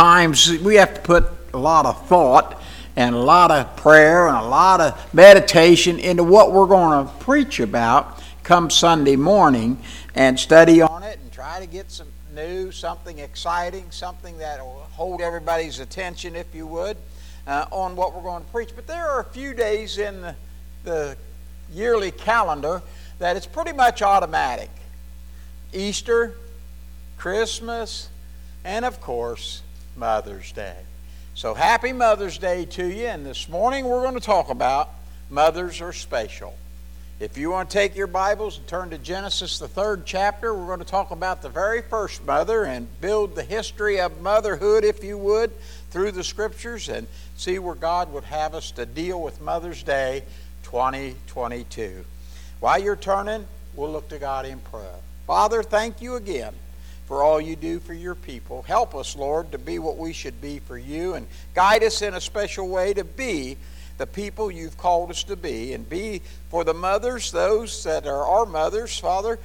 times we have to put a lot of thought and a lot of prayer and a lot of meditation into what we're going to preach about come Sunday morning and study on it and try to get some new, something exciting, something that will hold everybody's attention, if you would, on what we're going to preach. But there are a few days in the yearly calendar that it's pretty much automatic. Easter, Christmas, and of course, Mother's Day. So happy Mother's Day to you, and this morning we're going to talk about mothers are special. If you want to take your Bibles and turn to Genesis, the 3rd chapter, we're going to talk about the very first mother and build the history of motherhood, if you would, through the Scriptures and see where God would have us to deal with Mother's Day 2022. While you're turning, we'll look to God in prayer. Father, thank you again for all you do for your people. Help us, Lord, to be what we should be for you, and guide us in a special way to be the people you've called us to be, and be for the mothers, those that are our mothers, Father.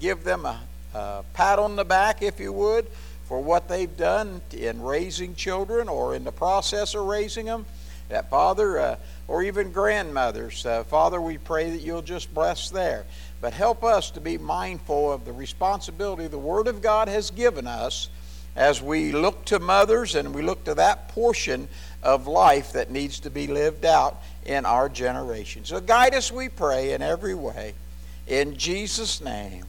Give them a pat on the back, if you would, for what they've done in raising children or in the process of raising them. That Father, or even grandmothers, Father, we pray that you'll just bless there. But help us to be mindful of the responsibility the Word of God has given us as we look to mothers and we look to that portion of life that needs to be lived out in our generation. So guide us, we pray, in every way. In Jesus' name,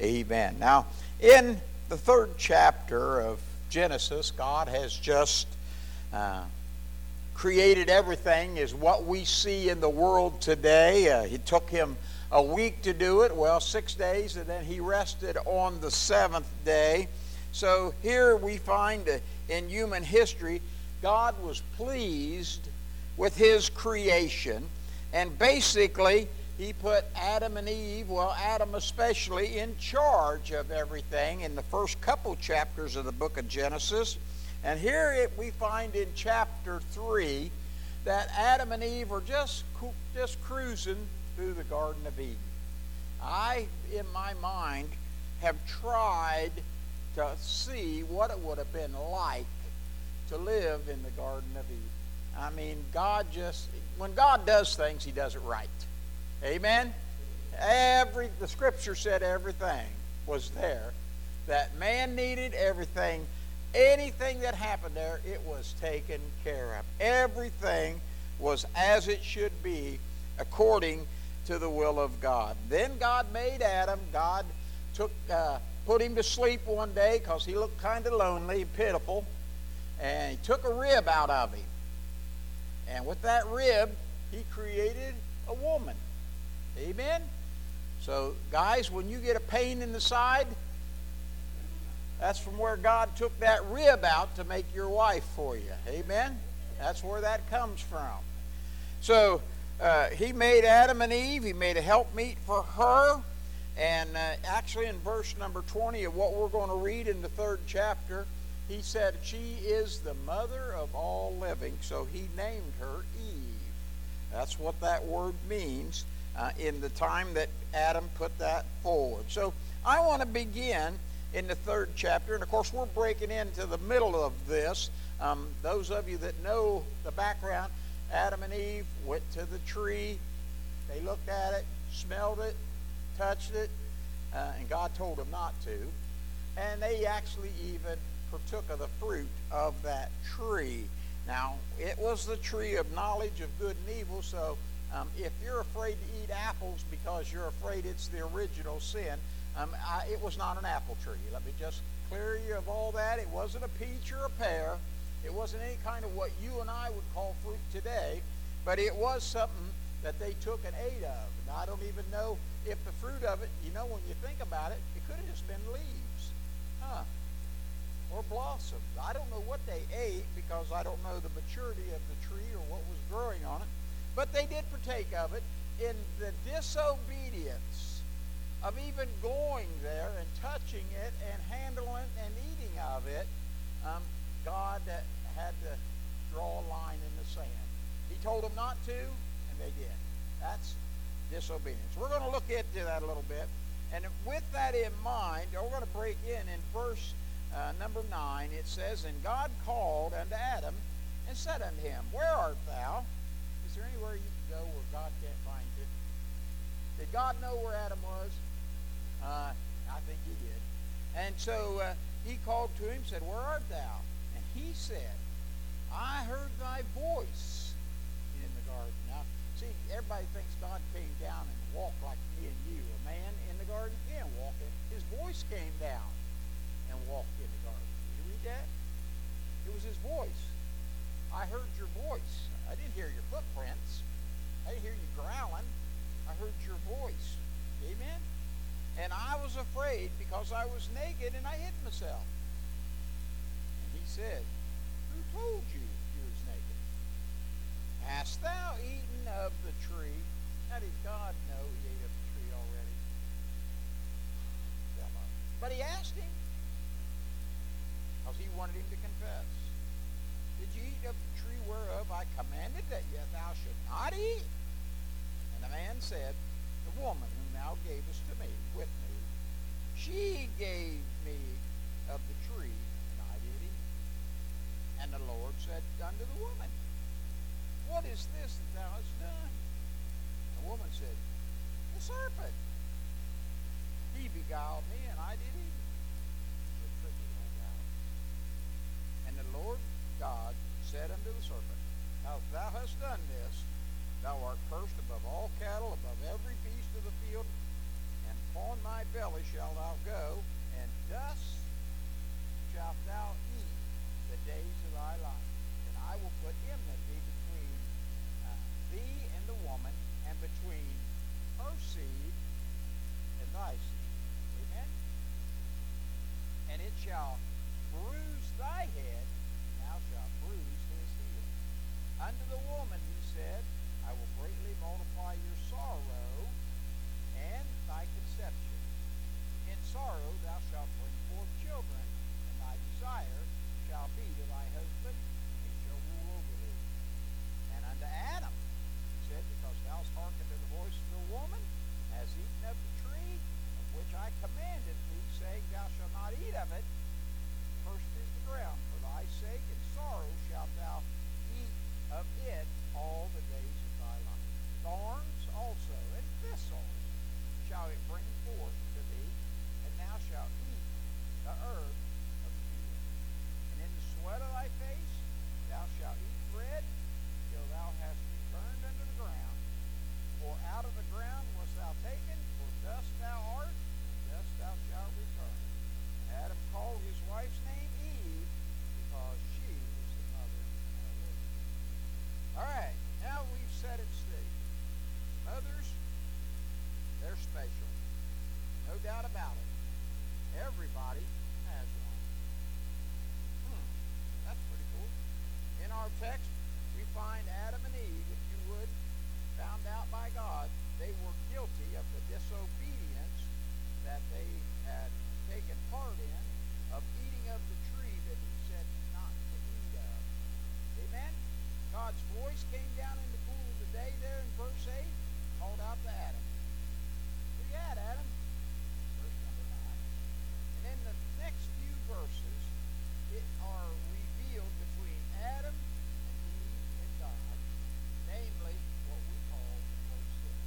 amen. Now, in the 3rd chapter of Genesis, God has just created everything is what we see in the world today. It took him a week to do it, 6 days, and then he rested on the 7th day. So here we find in human history, God was pleased with his creation, and basically he put Adam and Eve, Adam especially, in charge of everything in the first couple chapters of the book of Genesis. And here we find in chapter 3 that Adam and Eve are just cruising through the Garden of Eden. I, in my mind, have tried to see what it would have been like to live in the Garden of Eden. I mean, when God does things, he does it right. Amen? The Scripture said everything was there that man needed, everything. Anything that happened there, it was taken care of. Everything was as it should be according to the will of God. Then God made Adam. God put him to sleep one day because he looked kind of lonely and pitiful. And he took a rib out of him. And with that rib, he created a woman. Amen? So, guys, when you get a pain in the side, that's from where God took that rib out to make your wife for you. Amen? That's where that comes from. So he made Adam and Eve. He made a helpmeet for her. And actually in verse number 20 of what we're going to read in the 3rd chapter, he said, she is the mother of all living. So he named her Eve. That's what that word means in the time that Adam put that forward. So I want to begin in the 3rd chapter. And of course, we're breaking into the middle of this. Those of you that know the background, Adam and Eve went to the tree. They looked at it, smelled it, touched it, and God told them not to. And they actually even partook of the fruit of that tree. Now, it was the tree of knowledge of good and evil, so if you're afraid to eat apples because you're afraid it's the original sin, it was not an apple tree. Let me just clear you of all that. It wasn't a peach or a pear. It wasn't any kind of what you and I would call fruit today, but it was something that they took and ate of. And I don't even know if the fruit of it, when you think about it, it could have just been leaves, or blossoms. I don't know what they ate because I don't know the maturity of the tree or what was growing on it, but they did partake of it in the disobedience of even going there and touching it and handling it and eating of it. God had to draw a line in the sand. He told them not to, and they did. That's disobedience. We're going to look into that a little bit. And with that in mind, we're going to break in verse number 9, it says, "And God called unto Adam and said unto him, Where art thou?" Is there anywhere you can go where God can't find you? Did God know where Adam was? I think he did. And so he called to him, said, "Where art thou?" And he said, "I heard thy voice in the garden." Now, see, everybody thinks God came down and walked like me and you. A man in the garden can walk it. His voice came down and walked in the garden. Did you read that? It was his voice. "I heard your voice. I didn't hear your footprints. I didn't hear you growling. I heard your voice." Amen? "And I was afraid because I was naked and I hid myself." And he said, "Who told you you was naked? Hast thou eaten of the tree?" How did God know he ate of the tree already? But he asked him because he wanted him to confess. "Did you eat of the tree whereof I commanded that yet thou should not eat?" And the man said, "The woman whom thou gavest to me, with me, she gave me of the tree, and I did eat." And the Lord said unto the woman, "What is this that thou hast done?" The woman said, "The serpent, he beguiled me, and I did eat." It's a tricky little guy. And the Lord God said unto the serpent, "Now thou hast done this, thou art cursed above all cattle, above every beast of the field, and upon thy belly shalt thou go, and dust shalt thou eat the days of thy life. And I will put enmity between thee and the woman, and between her seed and thy seed." Amen? "And it shall bruise thy head, and thou shalt bruise his heel." Unto the woman he said, "I will greatly multiply your sorrow and thy conception. In sorrow thou shalt bring forth children, and thy desire shall be to thy husband, and he shall rule over thee." And unto Adam he said, "Because thou hast hearkened to the voice of the woman, hast eaten of the tree of which I commanded thee, saying, Thou shalt not eat of it. Cursed is the ground for thy sake, and sorrow shalt thou eat of it all the days of thy life. Thorns also and thistles shall it bring forth to thee, and thou shalt eat the herb of the field. And in the sweat of thy face thou shalt eat bread, till thou hast returned unto the ground. For out of the ground wast thou taken, for dust thou art, and dust thou shalt return." Adam called his wife's name Eve, because she was the mother of Eve. All right. Now we've set it straight. Mothers, they're special. No doubt about it. Everybody has one. That's pretty cool. In our text, we find Adam and Eve, if you would, found out by God they were guilty of the disobedience that they had taken part in, of eating of the tree that he said not to eat of. Amen? God's voice came down in the cool of the day there in verse 8, called out to Adam. "Where you at, Adam?" Verse number 9. And in the next few verses, it are revealed between Adam and Eve and God, namely what we call the first sin.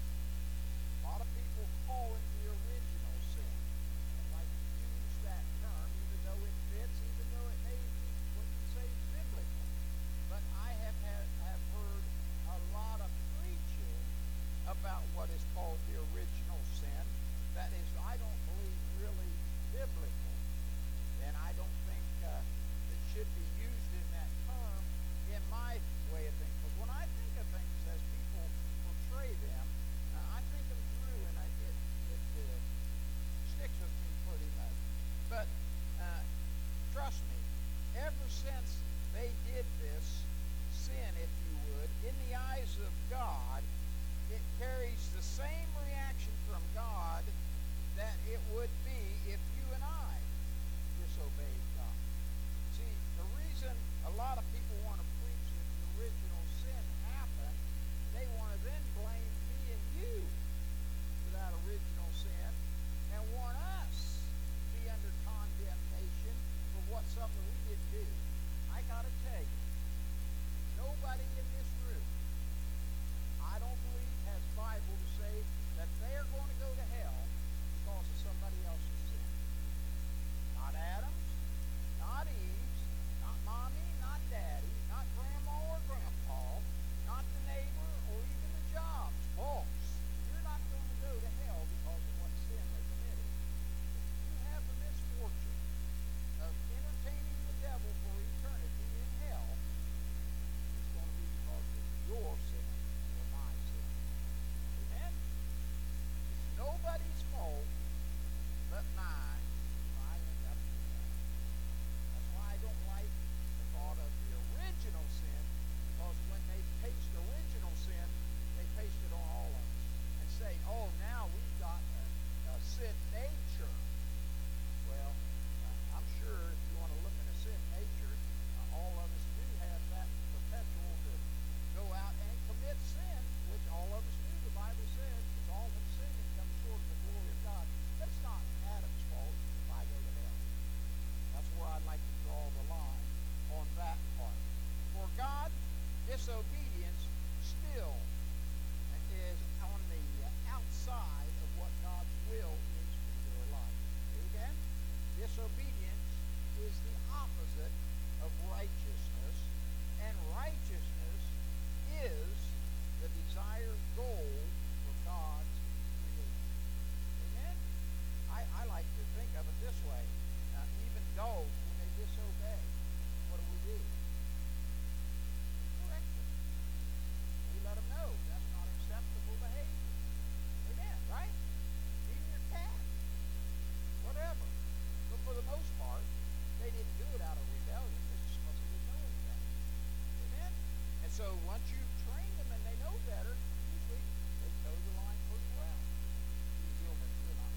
A lot of people call it the original sin. They like to use that term, even though it fits, even though it may be, wouldn't say biblical. But I have heard a lot of preaching about what is called the original sin that is, I don't believe, really biblical. And I don't think it should be used in that term in my way of thinking. Because when I think of things as people portray them, I think them through and it sticks with me pretty much. But trust me, ever since they did this sin, if you would, in the eyes of God, it carries the same reaction from God that it would be if you and I something we didn't do. I gotta tell you, nobody in this room, I don't believe, has Bible to say that they are going to go to hell because of somebody else's sin. Not Adam's, not Eve's, not Mommy, not Daddy, not Grandma or Grandpa, not the neighbor or even the job's boss. You're not going to go to hell because of what sin they committed. If you have the misfortune of entertaining the devil for eternity in hell, it's going to be because of your sin or my sin. Amen? It's nobody's fault but mine. That's why I don't like the thought of the original sin, because when they paste original sin, they paste it on all of us and say, oh, now we've got a sin nature. Well, I'm sure if you want to look at a sin nature, all of us do have that perpetual to go out and commit sin, which all of us do. The Bible says it's all of sin that comes short of the glory of God. That's not Adam's fault if I go to hell. That's where I'd like to draw the line on that part. For God, disobedience still is on the outside of what God's will is for your life. Amen? Disobedience is the opposite of righteousness, and righteousness is the desired goal for God's creation. Amen? I like to think of it this way. Now, even dogs, when they disobey, what do? We let them know that's not acceptable behavior. Amen, right? Even your cat, whatever. But for the most part, they didn't do it out of rebellion. They just must have been knowing that. Amen? And so once you train them and they know better, usually they toe the line pretty well. We humans, we're not.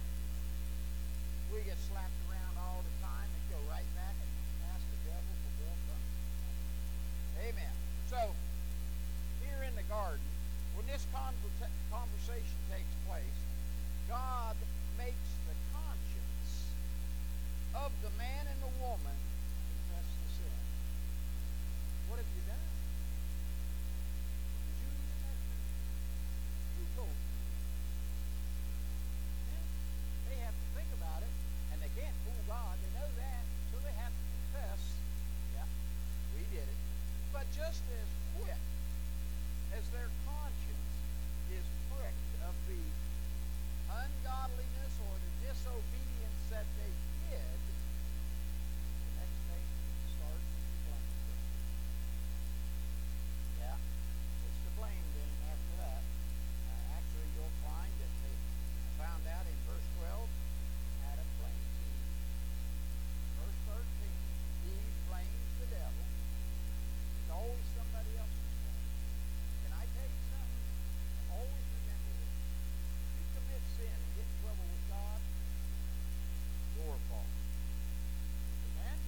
We get slapped around all the time and go right back and ask the devil for more fun. Amen. So, here in the garden, when this conversation takes place, God makes the conscience of the man and the woman confess the sin. What have you done? Did you even have to? Who told you? They have to think about it, and they can't fool God. They know that, so they have to confess, yeah, we did it. But just as quick as their conscience is pricked of the ungodliness or the disobedience that they did, the next thing starts with the blame game. Yeah, it's the blame game after that. Actually, you'll find that they found out in verse 12, Adam blames Eve. Verse 13, Eve blames the devil. It's always somebody else's. I tell you something, always remember this. If you commit sin and get in trouble with God, it's your fault. Amen?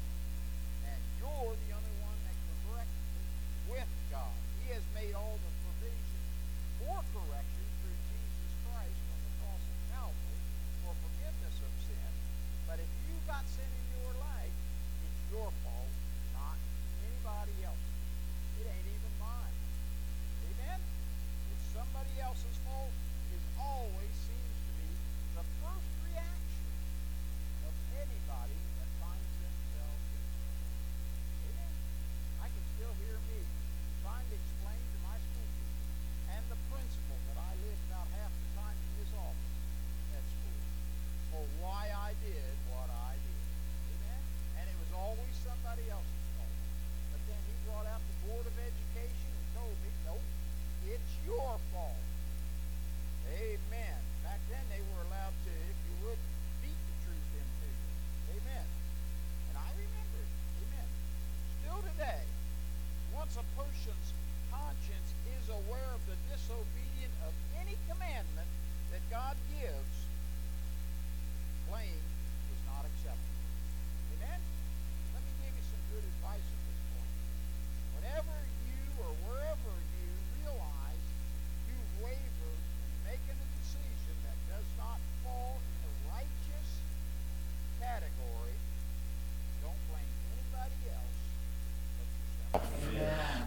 And you're the only one that can correct it with God. He has made all the provision for correction through Jesus Christ on the cross of Calvary for forgiveness of sin. But if you've got sin in your life, it's your fault, not anybody else's. It ain't even mine. Amen? It's somebody else's fault. It always seems to be the first reaction of anybody that finds themselves in trouble. Amen? I can still hear me trying to explain to my school teacher and the principal that I lived about half the time in his office at school for why I did what I did. Amen? And it was always somebody else's fault. But then he brought out the Board of Education and told me, nope, it's your fault. Amen. Back then they were allowed to, if you would, beat the truth into you. Amen. And I remember it. Amen. Still today, once a person's conscience is aware of the disobedience of any commandment that God gives, blame is not acceptable. Amen. Let me give you some good advice at this point. Whenever you or wherever you realize you waver in making a decision that does not fall in the righteous category, don't blame anybody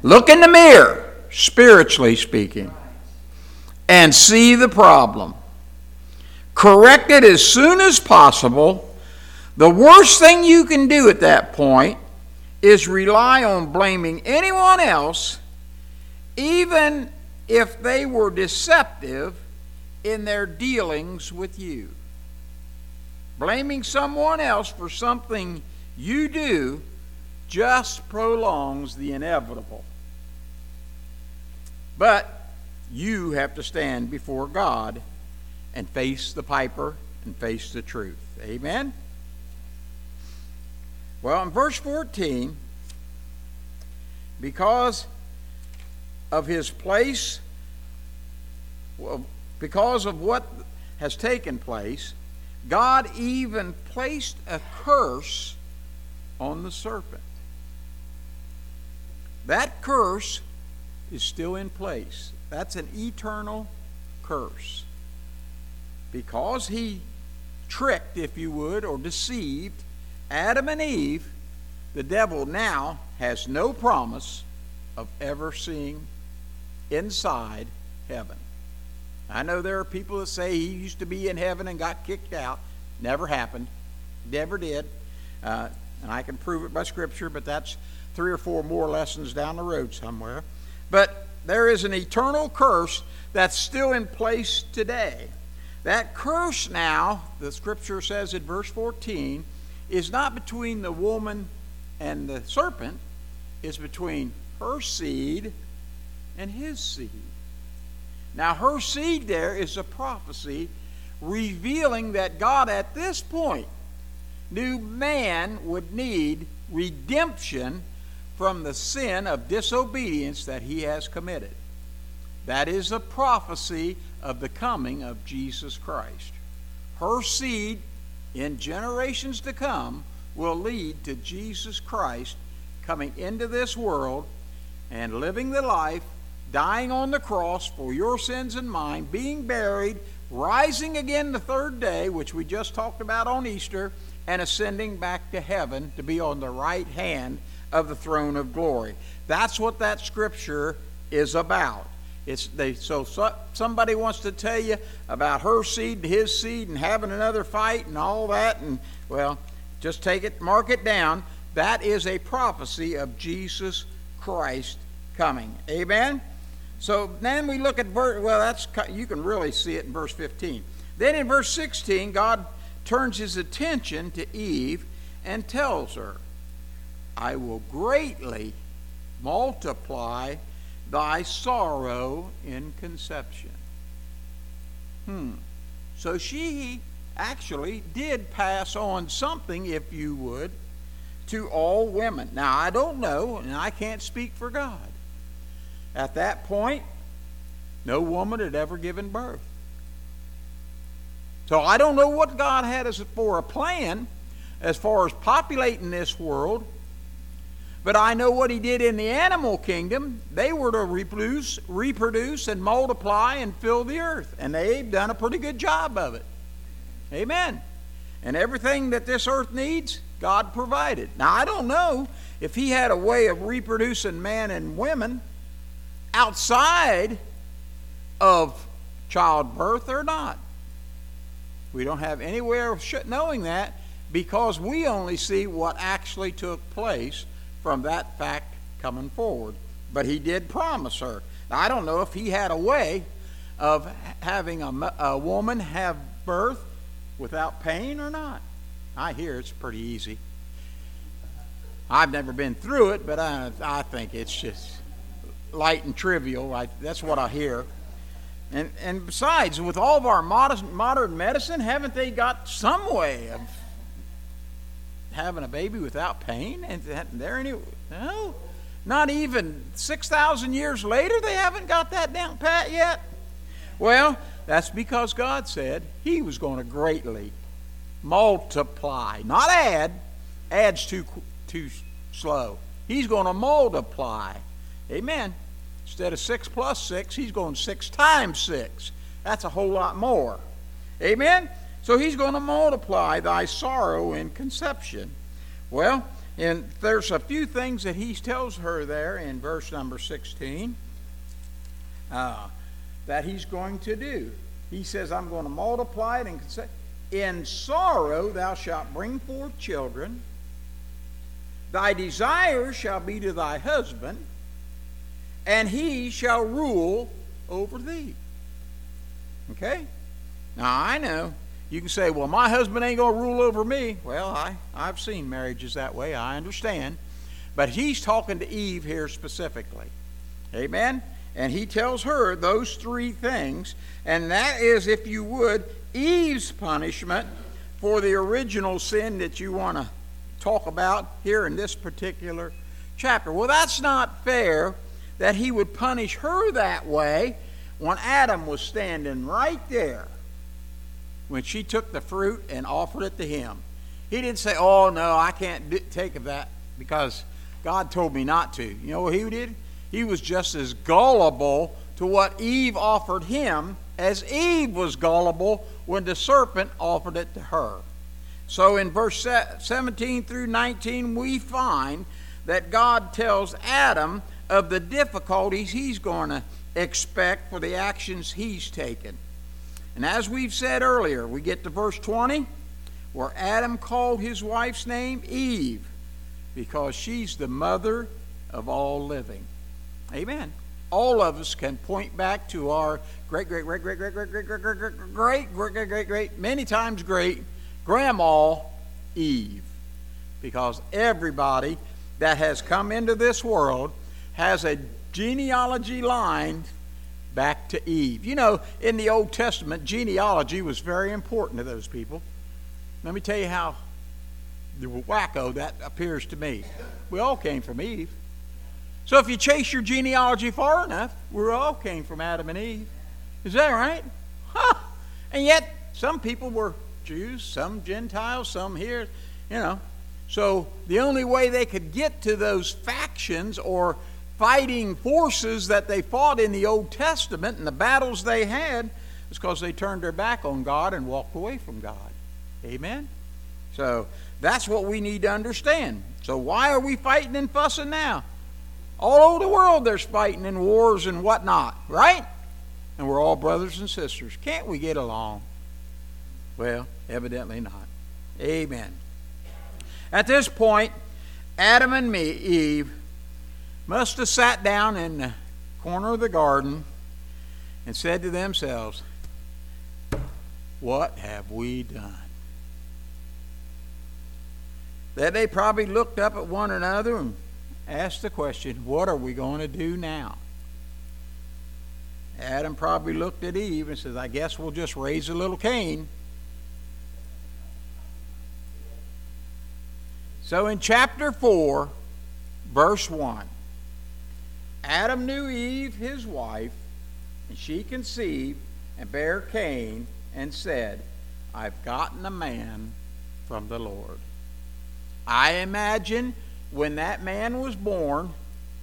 Look in the mirror, spiritually speaking, and see the problem. Correct it as soon as possible. The worst thing you can do at that point is rely on blaming anyone else, even if they were deceptive in their dealings with you. Blaming someone else for something you do just prolongs the inevitable. But you have to stand before God and face the piper and face the truth. Amen? Well, in verse 14, because of what has taken place, God even placed a curse on the serpent. That curse is still in place. That's an eternal curse. Because he tricked, if you would, or deceived Adam and Eve, the devil now has no promise of ever seeing inside heaven. I know there are people that say he used to be in heaven and got kicked out. Never happened. Never did. And I can prove it by Scripture, but that's 3 or 4 more lessons down the road somewhere. But there is an eternal curse that's still in place today. That curse now, the Scripture says in verse 14, is not between the woman and the serpent. It's between her seed and his seed. Now, her seed there is a prophecy revealing that God at this point knew man would need redemption from the sin of disobedience that he has committed. That is a prophecy of the coming of Jesus Christ. Her seed in generations to come will lead to Jesus Christ coming into this world and living the life, dying on the cross for your sins and mine, being buried, rising again the third day, which we just talked about on Easter, and ascending back to heaven to be on the right hand of the throne of glory. That's what that Scripture is about. So somebody wants to tell you about her seed and his seed and having another fight and all that, and well, just take it, mark it down. That is a prophecy of Jesus Christ coming. Amen? So then we look at you can really see it in verse 15. Then in verse 16, God turns his attention to Eve and tells her, I will greatly multiply thy sorrow in conception. So she actually did pass on something, if you would, to all women. Now, I don't know, and I can't speak for God. At that point, no woman had ever given birth. So I don't know what God had for a plan as far as populating this world, but I know what he did in the animal kingdom. They were to reproduce and multiply and fill the earth, and they've done a pretty good job of it. Amen. And everything that this earth needs, God provided. Now, I don't know if he had a way of reproducing man and women outside of childbirth or not. We don't have any way of knowing that because we only see what actually took place from that fact coming forward. But he did promise her. Now, I don't know if he had a way of having a woman have birth without pain or not. I hear it's pretty easy. I've never been through it, but I think it's just light and trivial. That's what I hear. And besides, with all of our modern medicine, haven't they got some way of having a baby without pain? No, not even 6,000 years later, they haven't got that down pat yet. Well, that's because God said he was going to greatly multiply, not add. Adds too slow. He's going to multiply. Amen. Instead of 6 plus 6, he's going 6 times 6. That's a whole lot more. Amen. So he's going to multiply thy sorrow in conception. Well, And there's a few things that he tells her there in verse number 16 that he's going to do. He says, I'm going to multiply it. And in sorrow thou shalt bring forth children. Thy desire shall be to thy husband, and he shall rule over thee. Okay? Now, I know. You can say, well, my husband ain't going to rule over me. Well, I've seen marriages that way. I understand. But he's talking to Eve here specifically. Amen? And he tells her those three things. And that is, if you would, Eve's punishment for the original sin that you want to talk about here in this particular chapter. Well, that's not fair that he would punish her that way when Adam was standing right there when she took the fruit and offered it to him. He didn't say, oh, no, I can't take of that because God told me not to. You know what he did? He was just as gullible to what Eve offered him as Eve was gullible when the serpent offered it to her. So in verse 17 through 19, we find that God tells Adam of the difficulties he's going to expect for the actions he's taken. And as we've said earlier, we get to verse 20, where Adam called his wife's name Eve, because she's the mother of all living. Amen. All of us can point back to our great grandma Eve, because everybody that has come into this world has a genealogy line back to Eve. You know, in the Old Testament, genealogy was very important to those people. Let me tell you how wacko that appears to me. We all came from Eve. So if you chase your genealogy far enough, we all came from Adam and Eve. Is that right? Huh. And yet, some people were Jews, some Gentiles, some here, you know. So the only way they could get to those factions or fighting forces that they fought in the Old Testament and the battles they had is because they turned their back on God and walked away from God. Amen? So that's what we need to understand. So why are we fighting and fussing now? All over the world there's fighting and wars and whatnot, right? And we're all brothers and sisters. Can't we get along? Well, evidently not. Amen. At this point, Adam and Eve must have sat down in the corner of the garden and said to themselves, what have we done? Then they probably looked up at one another and asked the question, what are we going to do now? Adam probably looked at Eve and says, I guess we'll just raise a little Cain. So in chapter 4, verse 1, Adam knew Eve, his wife, and she conceived and bare Cain and said, I've gotten a man from the Lord. I imagine when that man was born,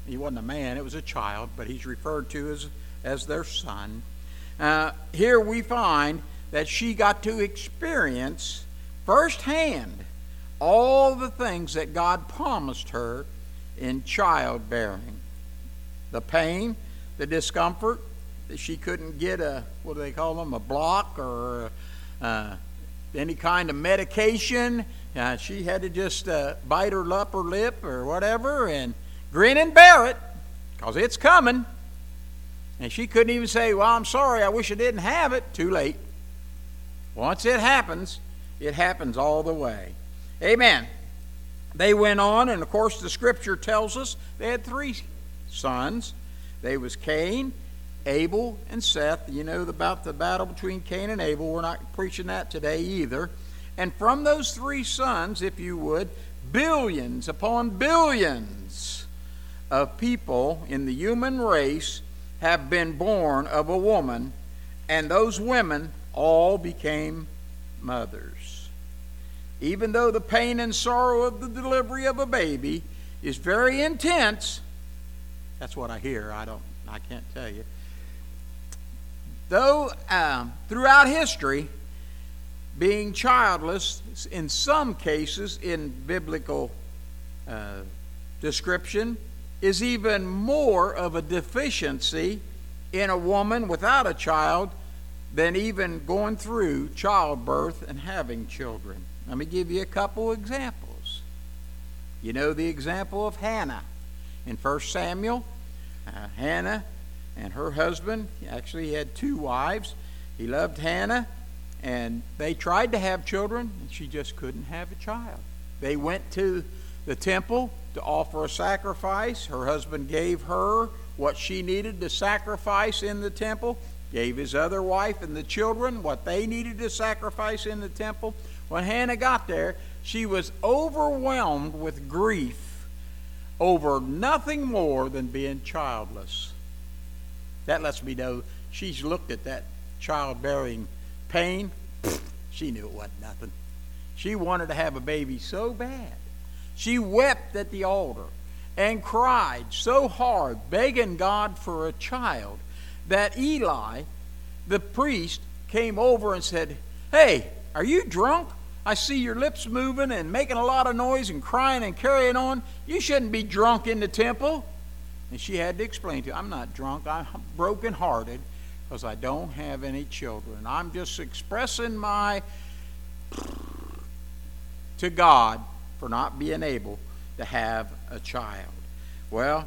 he wasn't a man, it was a child, but he's referred to as their son. Here we find that she got to experience firsthand all the things that God promised her in childbearing. The pain, the discomfort, that she couldn't get a, what do they call them, a block or any kind of medication. She had to just bite her upper lip or whatever and grin and bear it because it's coming. And she couldn't even say, well, I'm sorry, I wish I didn't have it. Too late. Once it happens all the way. Amen. They went on, and of course the scripture tells us they had three sons. They was Cain, Abel, and Seth. You know about the battle between Cain and Abel. We're not preaching that today either. And from those three sons, if you would, billions upon billions of people in the human race have been born of a woman, and those women all became mothers. Even though the pain and sorrow of the delivery of a baby is very intense, that's what I hear. I can't tell you. Though throughout history, being childless in some cases in biblical description is even more of a deficiency in a woman without a child than even going through childbirth and having children. Let me give you a couple examples. You know the example of Hannah in 1 Samuel. Hannah and her husband, he had two wives. He loved Hannah, and they tried to have children, and she just couldn't have a child. They went to the temple to offer a sacrifice. Her husband gave her what she needed to sacrifice in the temple, gave his other wife and the children what they needed to sacrifice in the temple. When Hannah got there, she was overwhelmed with grief over nothing more than being childless. That lets me know she's looked at that childbearing pain. She knew it wasn't nothing. She wanted to have a baby so bad. She wept at the altar and cried so hard, begging God for a child, that Eli, the priest, came over and said, "Hey, are you drunk? I see your lips moving and making a lot of noise and crying and carrying on. You shouldn't be drunk in the temple." And she had to explain to him, "I'm not drunk. I'm brokenhearted because I don't have any children. I'm just expressing my to God for not being able to have a child." Well,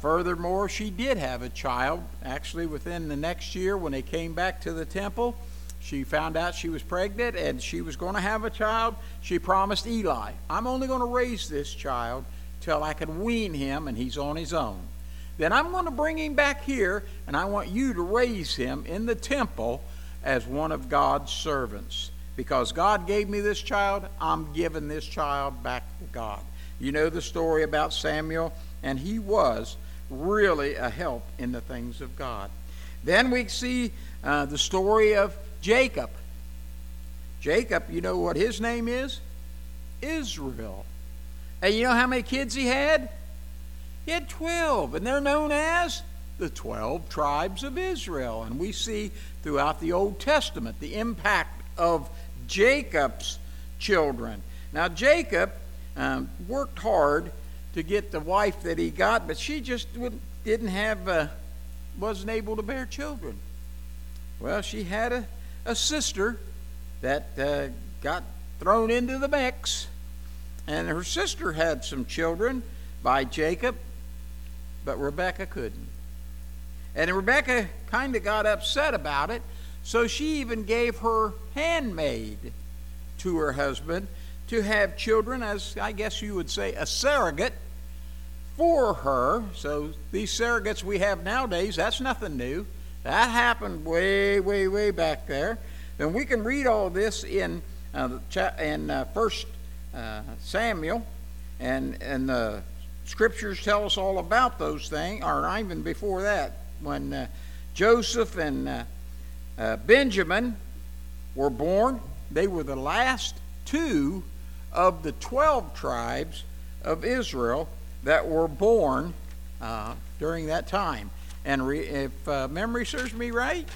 furthermore, she did have a child. Actually, within the next year, when they came back to the temple, she found out she was pregnant and she was going to have a child. She promised Eli, "I'm only going to raise this child till I can wean him and he's on his own. Then I'm going to bring him back here, and I want you to raise him in the temple as one of God's servants. Because God gave me this child, I'm giving this child back to God." You know the story about Samuel, and he was really a help in the things of God. Then we see the story of Jacob. Jacob, you know what his name is? Israel. And you know how many kids he had? He had 12, and they're known as the 12 tribes of Israel. And we see throughout the Old Testament the impact of Jacob's children. Now, Jacob worked hard to get the wife that he got, but she just wasn't able to bear children. Well, she had a sister that got thrown into the mix, and her sister had some children by Jacob, but Rebekah couldn't. And Rebekah kind of got upset about it, so she even gave her handmaid to her husband to have children, as I guess you would say, a surrogate for her. So these surrogates we have nowadays, that's nothing new. That happened way, way, way back there. And we can read all this in 1 Samuel, and the Scriptures tell us all about those things, or even before that, when Joseph and Benjamin were born. They were the last two of the 12 tribes of Israel that were born during that time. And if memory serves me right,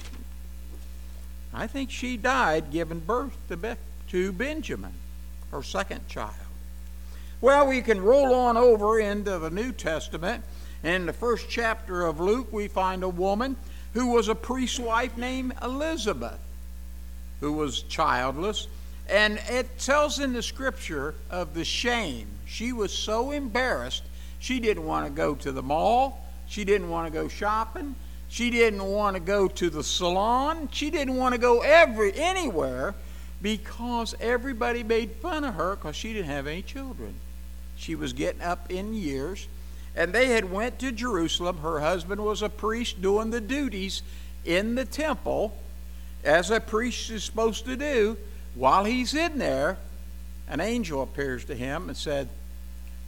I think she died giving birth to Benjamin, her second child. Well, we can roll on over into the New Testament. In the first chapter of Luke, we find a woman who was a priest's wife named Elizabeth, who was childless. And it tells in the Scripture of the shame. She was so embarrassed, she didn't want to go to the mall. She didn't want to go shopping. She didn't want to go to the salon. She didn't want to go anywhere because everybody made fun of her because she didn't have any children. She was getting up in years, and they had went to Jerusalem. Her husband was a priest doing the duties in the temple, as a priest is supposed to do. While he's in there, an angel appears to him and said,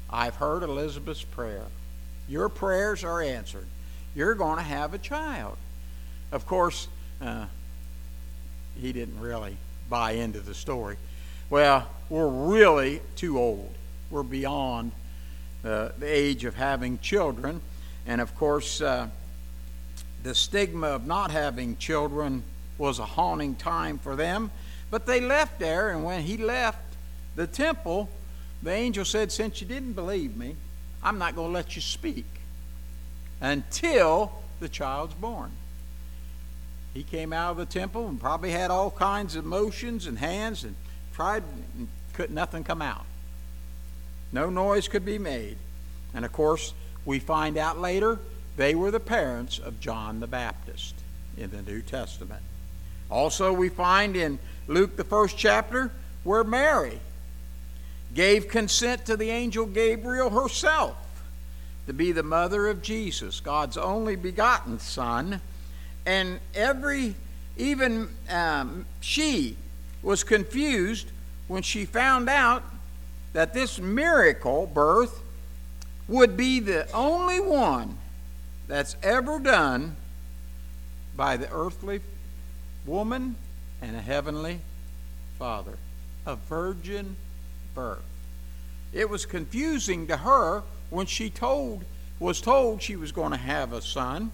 "I've heard Elizabeth's prayer. Your prayers are answered. You're going to have a child." Of course, he didn't really buy into the story. Well, we're really too old. We're beyond the age of having children. And of course, the stigma of not having children was a haunting time for them. But they left there, and when he left the temple, The angel said, since you didn't believe me, I'm not going to let you speak until the child's born. He came out of the temple and probably had all kinds of motions and hands and tried, and could nothing come out. No noise could be made. And of course, we find out later, they were the parents of John the Baptist in the New Testament. Also, we find in Luke, the first chapter, where Mary gave consent to the angel Gabriel herself to be the mother of Jesus, God's only begotten Son. And she was confused when she found out that this miracle birth would be the only one that's ever done by the earthly woman and a heavenly father, a virgin birth. It was confusing to her when she was told she was going to have a son,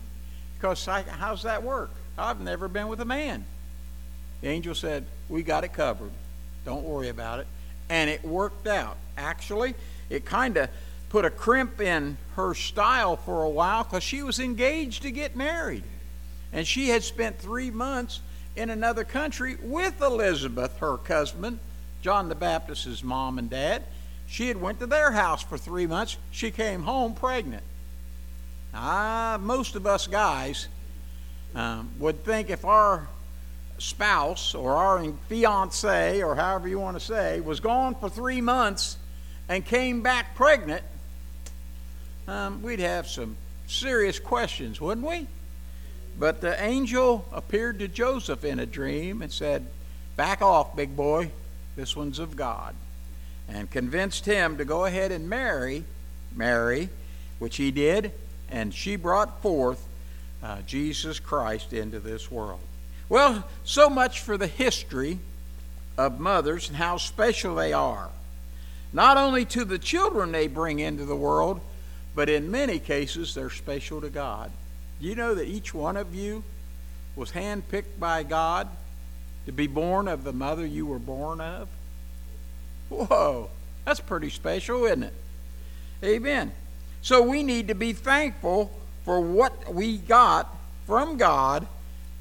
because how's that work? I've never been with a man. The angel said, we got it covered. Don't worry about it. And it worked out. Actually, it kind of put a crimp in her style for a while, because she was engaged to get married. And she had spent 3 months in another country with Elizabeth, her cousin, John the Baptist's mom and dad. She had went to their house for 3 months. She came home pregnant. Most of us guys would think if our spouse or our fiancé, or however you want to say, was gone for 3 months and came back pregnant, we'd have some serious questions, wouldn't we? But the angel appeared to Joseph in a dream and said, back off, big boy, this one's of God, and convinced him to go ahead and marry Mary, which he did, and she brought forth Jesus Christ into this world. Well, so much for the history of mothers and how special they are, not only to the children they bring into the world, but in many cases they're special to God. You know that each one of you was handpicked by God to be born of the mother you were born of? Whoa, that's pretty special, isn't it? Amen. So we need to be thankful for what we got from God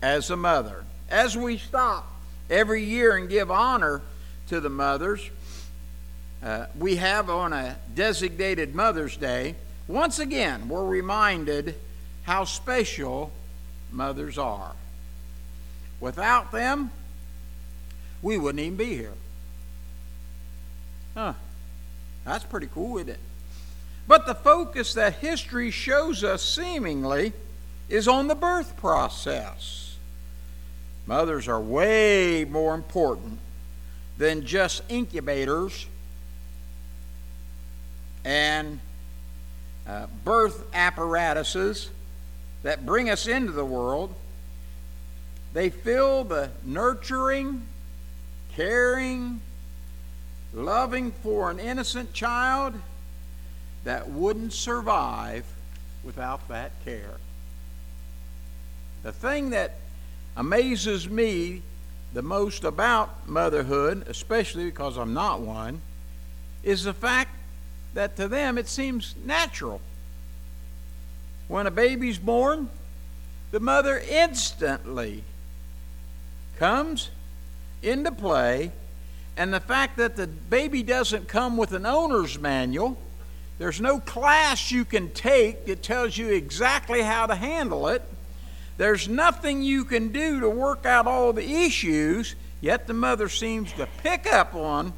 as a mother. As we stop every year and give honor to the mothers, we have on a designated Mother's Day, once again, we're reminded how special mothers are. Without them, we wouldn't even be here. That's pretty cool, isn't it? But the focus that history shows us seemingly is on the birth process. Mothers are way more important than just incubators and birth apparatuses that bring us into the world. They fill the nurturing, caring, loving for an innocent child that wouldn't survive without that care. The thing that amazes me the most about motherhood, especially because I'm not one, is the fact that to them it seems natural. When a baby's born, the mother instantly comes into play, and the fact that the baby doesn't come with an owner's manual, there's no class you can take that tells you exactly how to handle it, there's nothing you can do to work out all the issues, yet the mother seems to pick up on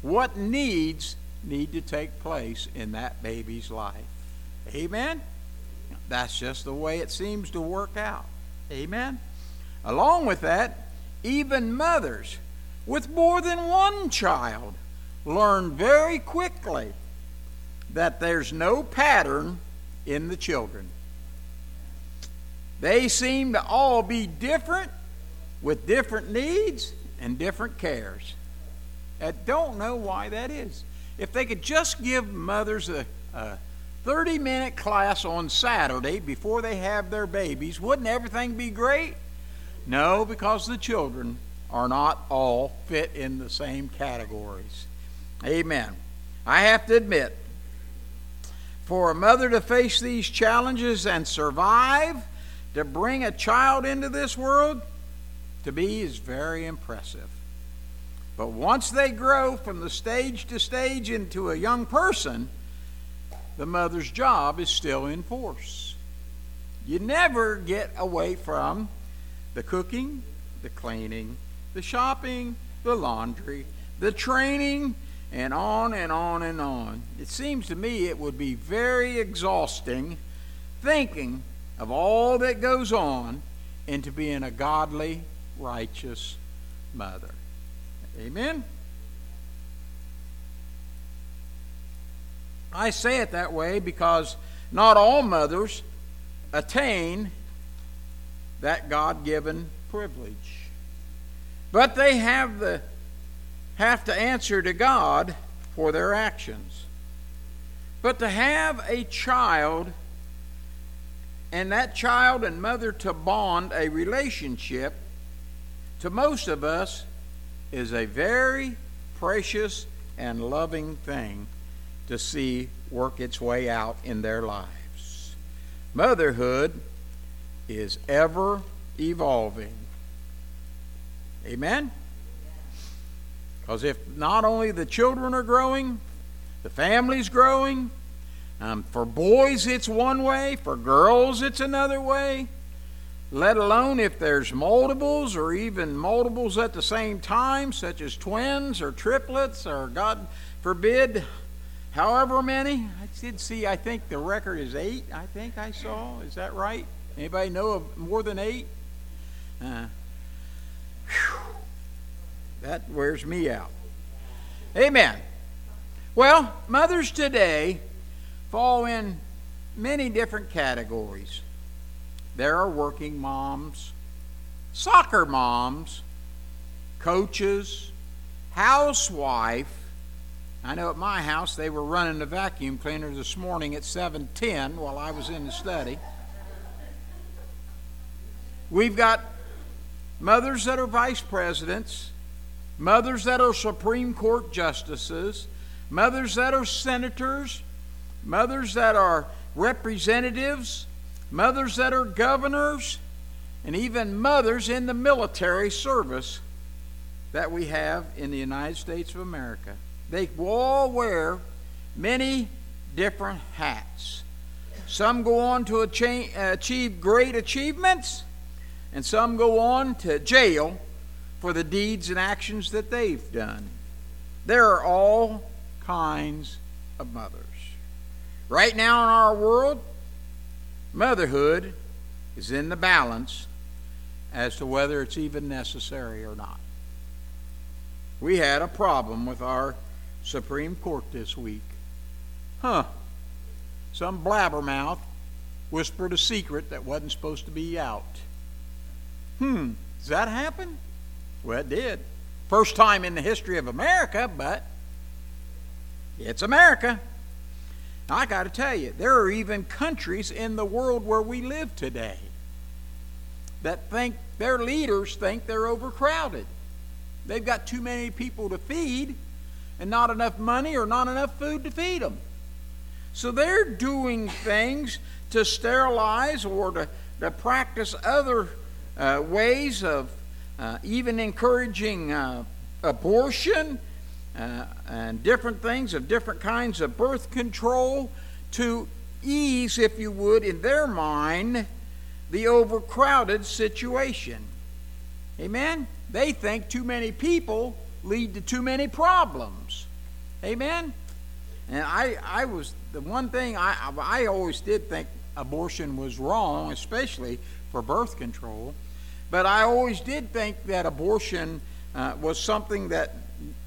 what need to take place in that baby's life. Amen? That's just the way it seems to work out. Amen? Along with that, even mothers with more than one child learn very quickly that there's no pattern in the children. They seem to all be different, with different needs and different cares. I don't know why that is. If they could just give mothers a 30-minute class on Saturday before they have their babies, wouldn't everything be great? No, because the children are not all fit in the same categories. Amen. I have to admit, for a mother to face these challenges and survive, to bring a child into this world, to me is very impressive. But once they grow from the stage to stage into a young person, the mother's job is still in force. You never get away from the cooking, the cleaning, the shopping, the laundry, the training, and on and on and on. It seems to me it would be very exhausting thinking of all that goes on into being a godly, righteous mother. Amen? I say it that way because not all mothers attain that God-given privilege. But they have to answer to God for their actions. But to have a child, and that child and mother to bond a relationship, to most of us is a very precious and loving thing to see work its way out in their lives. Motherhood is ever evolving. Amen? Because if not only the children are growing, the family's growing. For boys it's one way, for girls it's another way. Let alone if there's multiples or even multiples at the same time, such as twins or triplets or, God forbid, however many. I did see, I think the record is 8, I think I saw. Is that right? Anybody know of more than 8? That wears me out. Amen. Well, mothers today fall in many different categories. There are working moms, soccer moms, coaches, housewife. I know at my house they were running the vacuum cleaner this morning at 7:10 while I was in the study. We've got mothers that are vice presidents, mothers that are Supreme Court justices, mothers that are senators, mothers that are representatives, mothers that are governors, and even mothers in the military service that we have in the United States of America. They all wear many different hats. Some go on to achieve great achievements, and some go on to jail for the deeds and actions that they've done. There are all kinds of mothers. Right now in our world, motherhood is in the balance as to whether it's even necessary or not. We had a problem with our Supreme Court this week. Some blabbermouth whispered a secret that wasn't supposed to be out. Does that happen? Well, it did. First time in the history of America, but it's America. I got to tell you, there are even countries in the world where we live today that think their leaders think they're overcrowded. They've got too many people to feed and not enough money or not enough food to feed them. So they're doing things to sterilize or to practice other ways of even encouraging abortion, and different things of different kinds of birth control to ease, if you would, in their mind, the overcrowded situation. Amen? They think too many people lead to too many problems. Amen? And I was, the one thing, I always did think abortion was wrong, especially for birth control, but I always did think that abortion was something that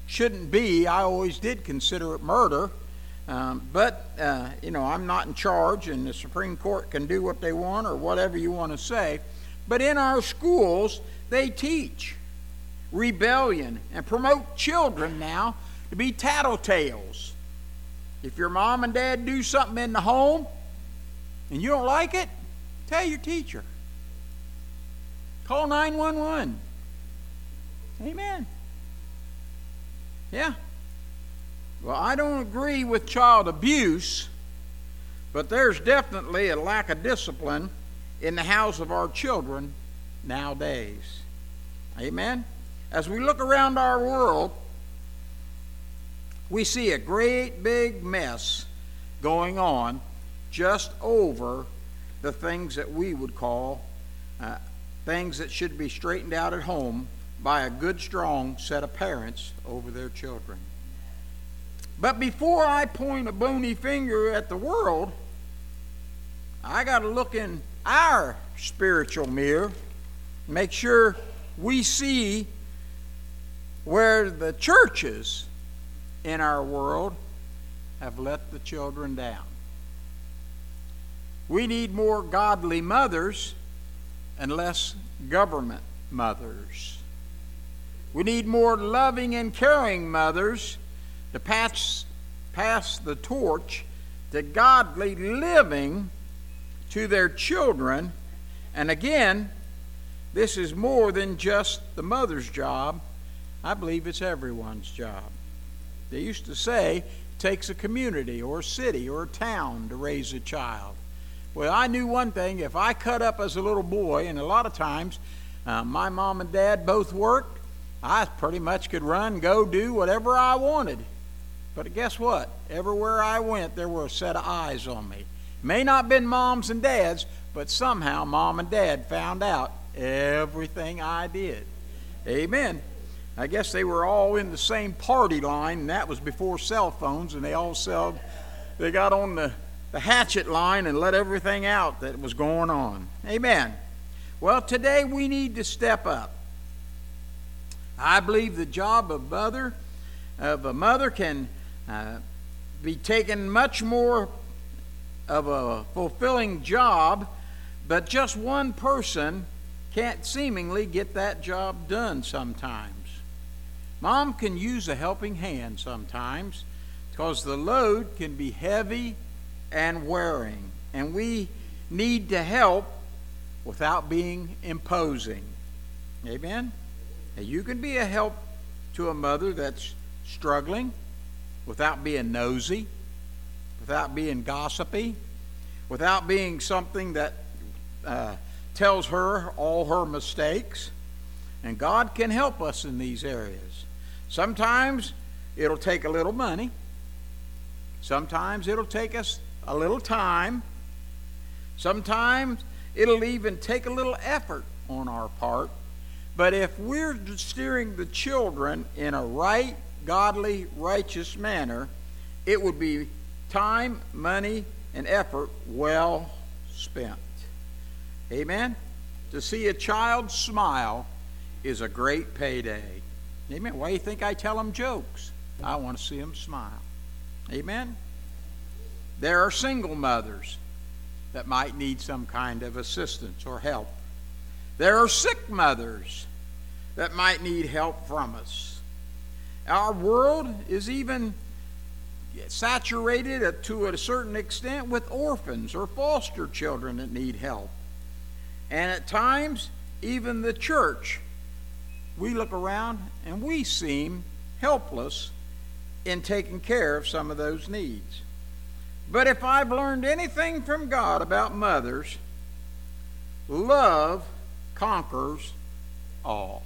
shouldn't be. I always did consider it murder, but you know, I'm not in charge, and the Supreme Court can do what they want or whatever you want to say. But in our schools, they teach rebellion and promote children now to be tattletales. If your mom and dad do something in the home and you don't like it, tell your teacher. Call 911. Amen. Yeah. Well, I don't agree with child abuse, but there's definitely a lack of discipline in the house of our children nowadays. Amen? As we look around our world, we see a great big mess going on just over the things that we would call things that should be straightened out at home by a good, strong set of parents over their children. But before I point a bony finger at the world, I got to look in our spiritual mirror, make sure we see where the churches in our world have let the children down. We need more godly mothers and less government mothers. We need more loving and caring mothers to pass the torch to godly living to their children. And again, this is more than just the mother's job. I believe it's everyone's job. They used to say it takes a community or a city or a town to raise a child. Well, I knew one thing. If I cut up as a little boy, and a lot of times my mom and dad both worked, I pretty much could run, go, do whatever I wanted. But guess what? Everywhere I went, there were a set of eyes on me. May not have been moms and dads, but somehow mom and dad found out everything I did. Amen. I guess they were all in the same party line, and that was before cell phones, and they got on the hatchet line and let everything out that was going on. Amen. Well, today we need to step up. I believe the job of a mother can be taken much more of a fulfilling job, but just one person can't seemingly get that job done sometimes. Mom can use a helping hand sometimes because the load can be heavy and wearing, and we need to help without being imposing. Amen? And you can be a help to a mother that's struggling without being nosy, without being gossipy, without being something that tells her all her mistakes. And God can help us in these areas. Sometimes it'll take a little money. Sometimes it'll take us a little time. Sometimes it'll even take a little effort on our part. But if we're steering the children in a right, godly, righteous manner, it would be time, money, and effort well spent. Amen? To see a child smile is a great payday. Amen? Why do you think I tell them jokes? I want to see them smile. Amen? There are single mothers that might need some kind of assistance or help. There are sick mothers that might need help from us. Our world is even saturated to a certain extent with orphans or foster children that need help. And at times, even the church, we look around and we seem helpless in taking care of some of those needs. But if I've learned anything from God about mothers, love conquers all.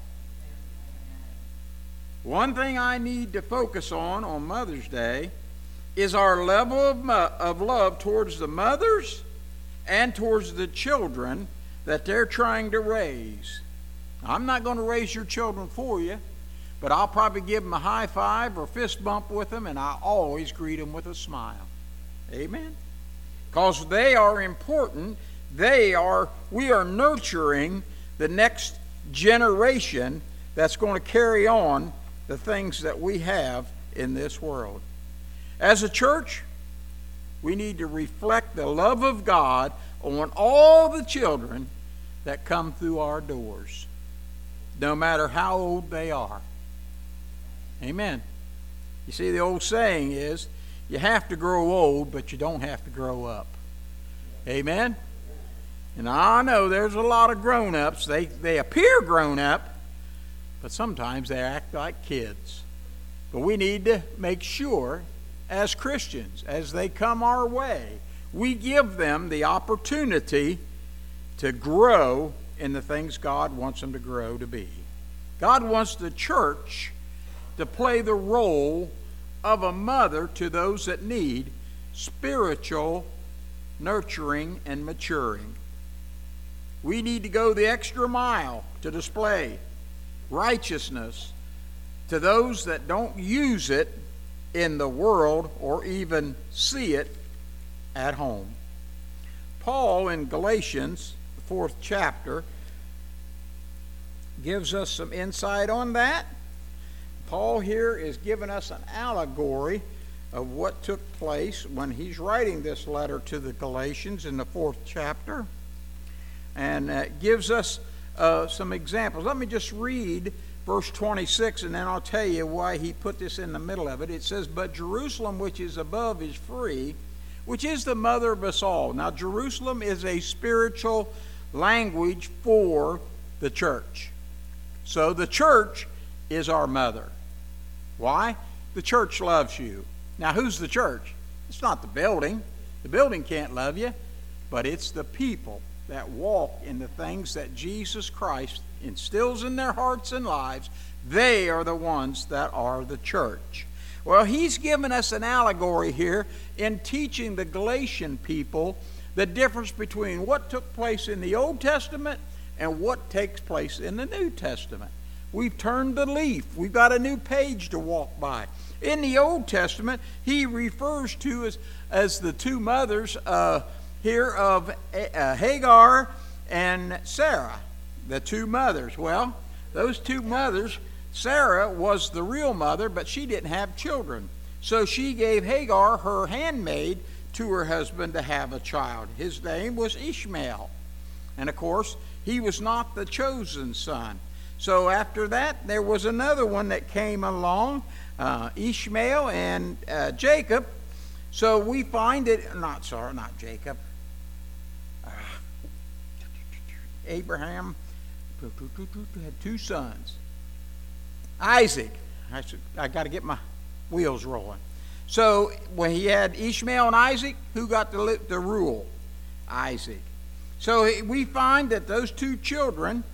One thing I need to focus on Mother's Day is our level of love towards the mothers and towards the children that they're trying to raise. I'm not going to raise your children for you, but I'll probably give them a high five or fist bump with them, and I always greet them with a smile. Amen? Because they are important. We are nurturing the next generation that's going to carry on the things that we have in this world. As a church, we need to reflect the love of God on all the children that come through our doors, no matter how old they are. Amen. You see, the old saying is, you have to grow old, but you don't have to grow up. Amen? And I know there's a lot of grown-ups. They appear grown up, but sometimes they act like kids. But we need to make sure as Christians, as they come our way, we give them the opportunity to grow in the things God wants them to grow to be. God wants the church to play the role of a mother to those that need spiritual nurturing and maturing. We need to go the extra mile to display righteousness to those that don't use it in the world or even see it at home. Paul in Galatians, the 4th chapter, gives us some insight on that. Paul here is giving us an allegory of what took place when he's writing this letter to the Galatians in the 4th chapter, and gives us some examples. Let me just read verse 26, and then I'll tell you why he put this in the middle of it. It says, "But Jerusalem which is above is free, which is the mother of us all." Now, Jerusalem is a spiritual language for the church. So the church is our mother. Why? The church loves you. Now, who's the church? It's not the building. The building can't love you, but it's the people that walk in the things that Jesus Christ instills in their hearts and lives. They are the ones that are the church. Well, he's given us an allegory here in teaching the Galatian people the difference between what took place in the Old Testament and what takes place in the New Testament. We've turned the leaf. We've got a new page to walk by. In the Old Testament, he refers to as the two mothers here of Hagar and Sarah, the two mothers. Well, those two mothers, Sarah was the real mother, but she didn't have children. So she gave Hagar, her handmaid, to her husband to have a child. His name was Ishmael. And, of course, he was not the chosen son. So after that, there was another one that came along, Ishmael and Jacob. So we find it, Abraham had two sons. Isaac, I got to get my wheels rolling. So when he had Ishmael and Isaac, who got the rule? Isaac. So we find that those two children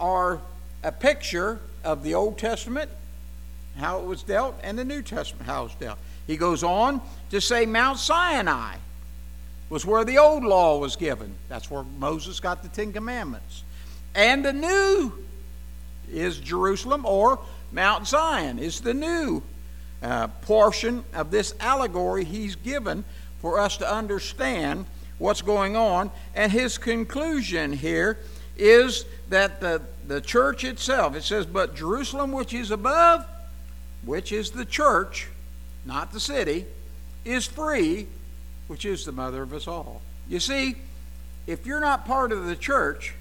are a picture of the Old Testament, how it was dealt, and the New Testament, how it was dealt. He goes on to say Mount Sinai was where the old law was given. That's where Moses got the Ten Commandments. And the new is Jerusalem, or Mount Zion is the new portion of this allegory he's given for us to understand what's going on. And his conclusion here is that the church itself, it says, "But Jerusalem which is above," which is the church, not the city, "is free, which is the mother of us all." You see, if you're not part of the church,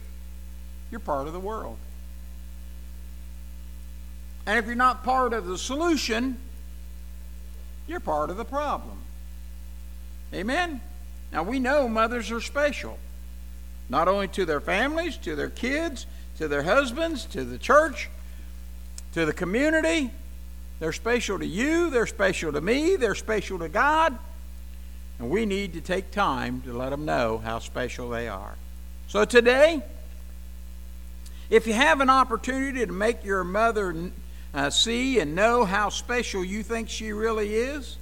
you're part of the world. And if you're not part of the solution, you're part of the problem. Amen? Now, we know mothers are special, not only to their families, to their kids, to their husbands, to the church, to the community. They're special to you, they're special to me, they're special to God. And we need to take time to let them know how special they are. So today, if you have an opportunity to make your mother see and know how special you think she really is,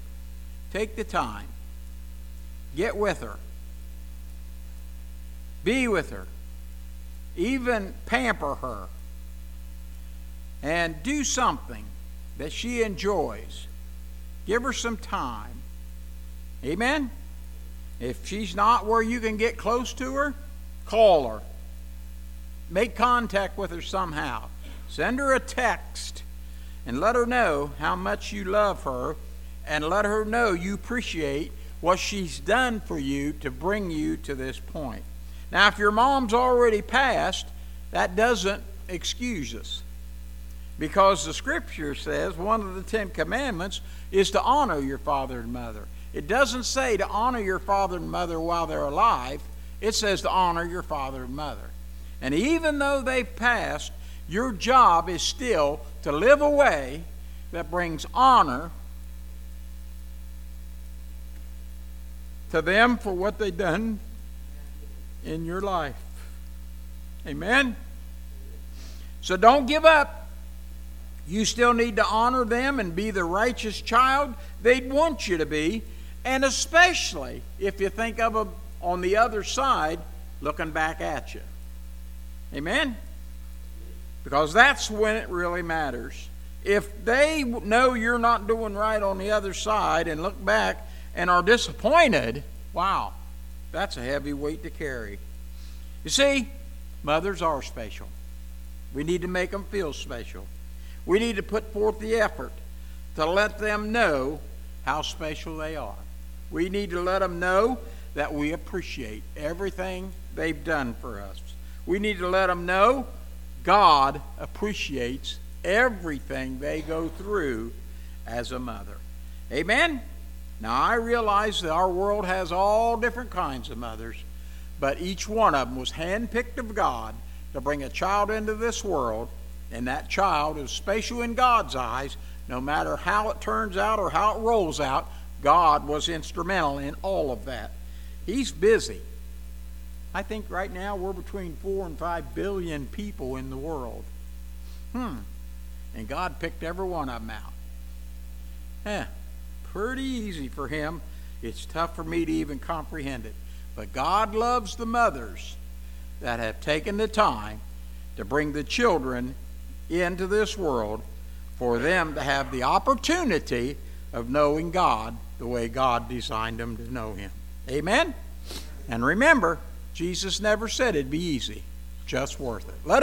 take the time. Get with her. Be with her. Even pamper her. And do something that she enjoys. Give her some time. Amen? If she's not where you can get close to her, call her. Make contact with her somehow. Send her a text and let her know how much you love her, and let her know you appreciate what she's done for you to bring you to this point. Now, if your mom's already passed, that doesn't excuse us, because the Scripture says one of the Ten Commandments is to honor your father and mother. It doesn't say to honor your father and mother while they're alive. It says to honor your father and mother. And even though they've passed, your job is still to live a way that brings honor to them for what they've done in your life. Amen? So don't give up. You still need to honor them and be the righteous child they'd want you to be. And especially if you think of them on the other side looking back at you. Amen? Because that's when it really matters. If they know you're not doing right on the other side and look back and are disappointed, wow, that's a heavy weight to carry. You see, mothers are special. We need to make them feel special. We need to put forth the effort to let them know how special they are. We need to let them know that we appreciate everything they've done for us. We need to let them know God appreciates everything they go through as a mother. Amen? Now, I realize that our world has all different kinds of mothers, but each one of them was handpicked of God to bring a child into this world, and that child is special in God's eyes. No matter how it turns out or how it rolls out, God was instrumental in all of that. He's busy. I think right now we're between 4 and 5 billion people in the world. And God picked every one of them out. Pretty easy for him. It's tough for me to even comprehend it. But God loves the mothers that have taken the time to bring the children into this world for them to have the opportunity of knowing God the way God designed them to know him. Amen? And remember, Jesus never said it'd be easy, just worth it. Let us